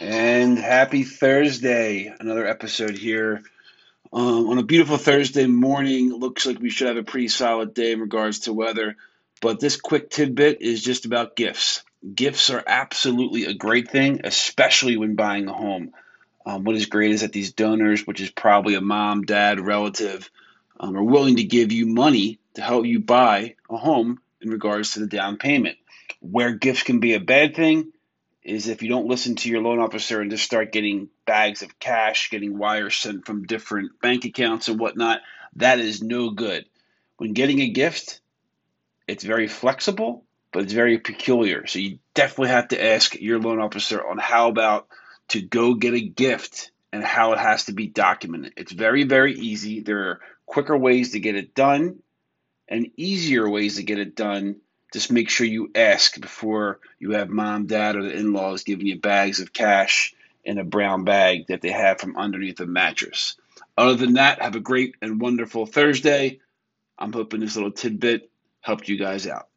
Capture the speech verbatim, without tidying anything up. And happy Thursday. Another episode here um, on a beautiful Thursday morning. Looks like we should have a pretty solid day in regards to weather. But this quick tidbit is just about gifts. Gifts are absolutely a great thing, especially when buying a home. Um, what is great is that these donors, which is probably a mom, dad, relative, um, are willing to give you money to help you buy a home in regards to the down payment. Where gifts can be a bad thing is if you don't listen to your loan officer and just start getting bags of cash, getting wires sent from different bank accounts and whatnot. That is no good. When getting a gift, it's very flexible, but it's very peculiar. So you definitely have to ask your loan officer on how about to go get a gift and how it has to be documented. It's very, very easy. There are quicker ways to get it done and easier ways to get it done. Just make sure you ask before you have mom, dad, or the in-laws giving you bags of cash in a brown bag that they have from underneath a mattress. Other than that, have a great and wonderful Thursday. I'm hoping this little tidbit helped you guys out.